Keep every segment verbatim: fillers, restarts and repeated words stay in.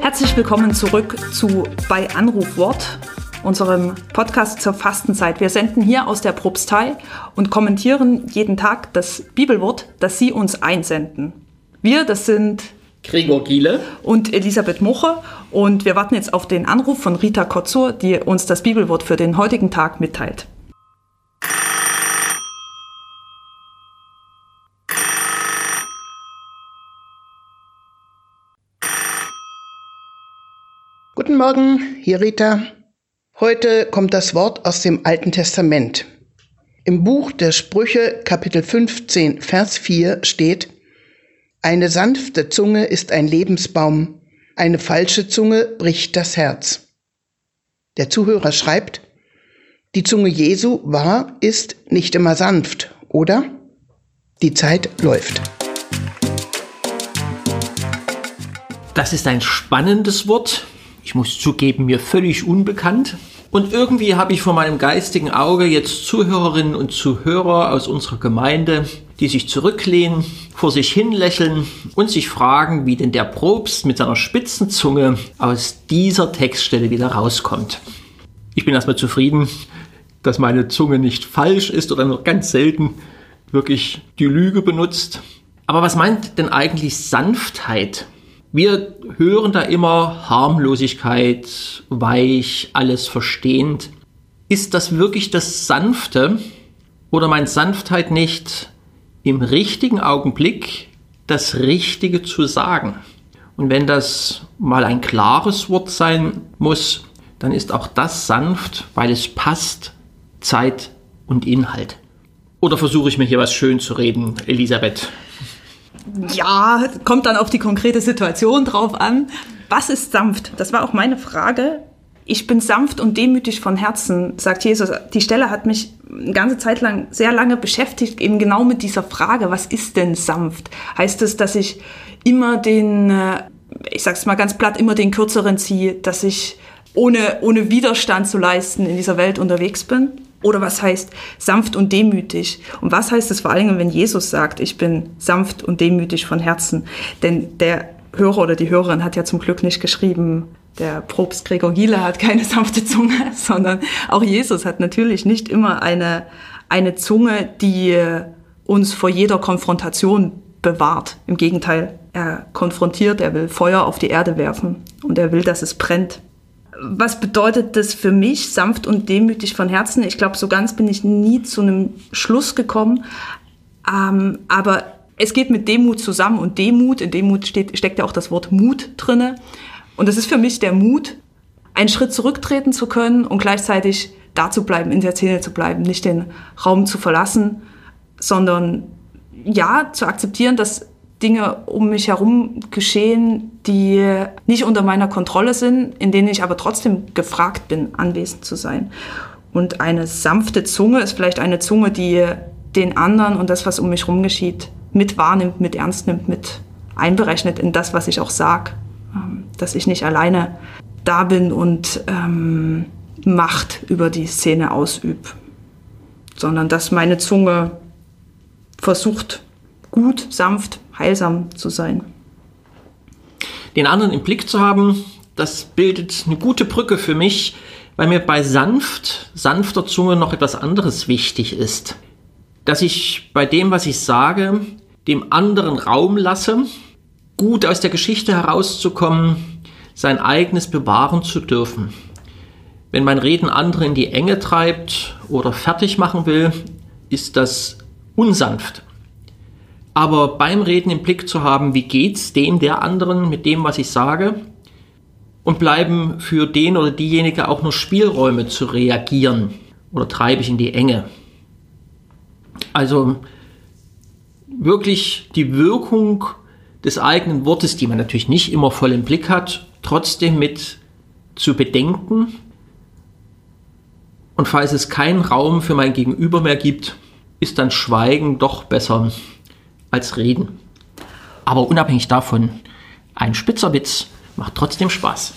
Herzlich willkommen zurück zu Bei Anrufwort, unserem Podcast zur Fastenzeit. Wir senden hier aus der Propstei und kommentieren jeden Tag das Bibelwort, das Sie uns einsenden. Wir, das sind Gregor Giele und Elisabeth Mocher, und wir warten jetzt auf den Anruf von Rita Kotzur, die uns das Bibelwort für den heutigen Tag mitteilt. Guten Morgen, hier Rita. Heute kommt das Wort aus dem Alten Testament. Im Buch der Sprüche, Kapitel fünfzehn, Vers vier steht: Eine sanfte Zunge ist ein Lebensbaum, eine falsche Zunge bricht das Herz. Der Zuhörer schreibt: Die Zunge Jesu war, ist nicht immer sanft, oder? Die Zeit läuft. Das ist ein spannendes Wort. Ich muss zugeben, mir völlig unbekannt. Und irgendwie habe ich vor meinem geistigen Auge jetzt Zuhörerinnen und Zuhörer aus unserer Gemeinde, die sich zurücklehnen, vor sich hin lächeln und sich fragen, wie denn der Propst mit seiner spitzen Zunge aus dieser Textstelle wieder rauskommt. Ich bin erstmal zufrieden, dass meine Zunge nicht falsch ist oder nur ganz selten wirklich die Lüge benutzt. Aber was meint denn eigentlich Sanftheit? Wir hören da immer Harmlosigkeit, weich, alles verstehend. Ist das wirklich das Sanfte? Oder meint Sanftheit nicht, im richtigen Augenblick das Richtige zu sagen? Und wenn das mal ein klares Wort sein muss, dann ist auch das sanft, weil es passt, Zeit und Inhalt. Oder versuche ich mir hier was schön zu reden, Elisabeth? Ja, kommt dann auf die konkrete Situation drauf an. Was ist sanft? Das war auch meine Frage. Ich bin sanft und demütig von Herzen, sagt Jesus. Die Stelle hat mich eine ganze Zeit lang, sehr lange beschäftigt, eben genau mit dieser Frage, was ist denn sanft? Heißt es, dass ich immer den, ich sag's mal ganz platt, immer den Kürzeren ziehe, dass ich ohne, ohne Widerstand zu leisten in dieser Welt unterwegs bin? Oder was heißt sanft und demütig? Und was heißt es vor allem, wenn Jesus sagt, ich bin sanft und demütig von Herzen? Denn der Hörer oder die Hörerin hat ja zum Glück nicht geschrieben, der Propst Gregor Giele hat keine sanfte Zunge, sondern auch Jesus hat natürlich nicht immer eine, eine Zunge, die uns vor jeder Konfrontation bewahrt. Im Gegenteil, er konfrontiert, er will Feuer auf die Erde werfen und er will, dass es brennt. Was bedeutet das für mich, sanft und demütig von Herzen? Ich glaube, so ganz bin ich nie zu einem Schluss gekommen. Ähm, aber es geht mit Demut zusammen. Und Demut, in Demut steht, steckt ja auch das Wort Mut drin. Und das ist für mich der Mut, einen Schritt zurücktreten zu können und gleichzeitig da zu bleiben, in der Szene zu bleiben, nicht den Raum zu verlassen, sondern ja, zu akzeptieren, dass Dinge um mich herum geschehen, die nicht unter meiner Kontrolle sind, in denen ich aber trotzdem gefragt bin, anwesend zu sein. Und eine sanfte Zunge ist vielleicht eine Zunge, die den anderen und das, was um mich herum geschieht, mit wahrnimmt, mit ernst nimmt, mit einberechnet in das, was ich auch sage. Dass ich nicht alleine da bin und ähm, Macht über die Szene ausübe, sondern dass meine Zunge versucht, gut, sanft, heilsam zu sein. Den anderen im Blick zu haben, das bildet eine gute Brücke für mich, weil mir bei sanft, sanfter Zunge noch etwas anderes wichtig ist. Dass ich bei dem, was ich sage, dem anderen Raum lasse, gut aus der Geschichte herauszukommen, sein eigenes bewahren zu dürfen. Wenn mein Reden andere in die Enge treibt oder fertig machen will, ist das unsanft. Aber beim Reden im Blick zu haben, wie geht's dem der anderen mit dem, was ich sage? Und bleiben für den oder diejenige auch nur Spielräume zu reagieren oder treibe ich in die Enge? Also wirklich die Wirkung des eigenen Wortes, die man natürlich nicht immer voll im Blick hat, trotzdem mit zu bedenken. Und falls es keinen Raum für mein Gegenüber mehr gibt, ist dann Schweigen doch besser als Reden. Aber unabhängig davon, ein spitzer Witz macht trotzdem Spaß.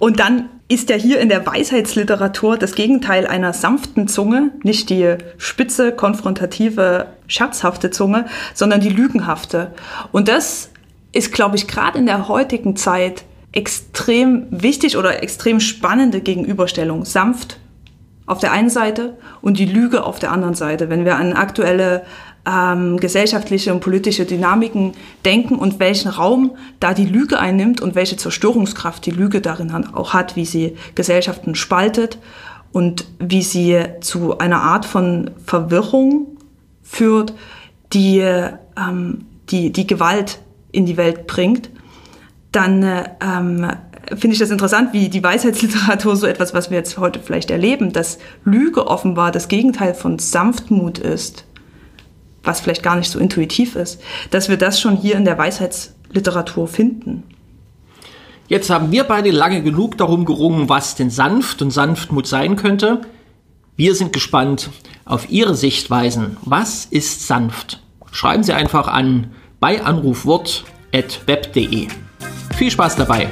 Und dann ist ja hier in der Weisheitsliteratur das Gegenteil einer sanften Zunge, nicht die spitze, konfrontative, scherzhafte Zunge, sondern die lügenhafte. Und das ist, glaube ich, gerade in der heutigen Zeit extrem wichtig oder extrem spannende Gegenüberstellung. Sanft auf der einen Seite und die Lüge auf der anderen Seite, wenn wir an aktuelle ähm, gesellschaftliche und politische Dynamiken denken und welchen Raum da die Lüge einnimmt und welche Zerstörungskraft die Lüge darin auch hat, wie sie Gesellschaften spaltet und wie sie zu einer Art von Verwirrung führt, die ähm, die, die Gewalt in die Welt bringt, dann ähm, finde ich das interessant, wie die Weisheitsliteratur so etwas, was wir jetzt heute vielleicht erleben, dass Lüge offenbar das Gegenteil von Sanftmut ist, was vielleicht gar nicht so intuitiv ist, dass wir das schon hier in der Weisheitsliteratur finden. Jetzt haben wir beide lange genug darum gerungen, was denn sanft und Sanftmut sein könnte. Wir sind gespannt auf Ihre Sichtweisen. Was ist sanft? Schreiben Sie einfach an bei anrufwort punkt web punkt de. Viel Spaß dabei!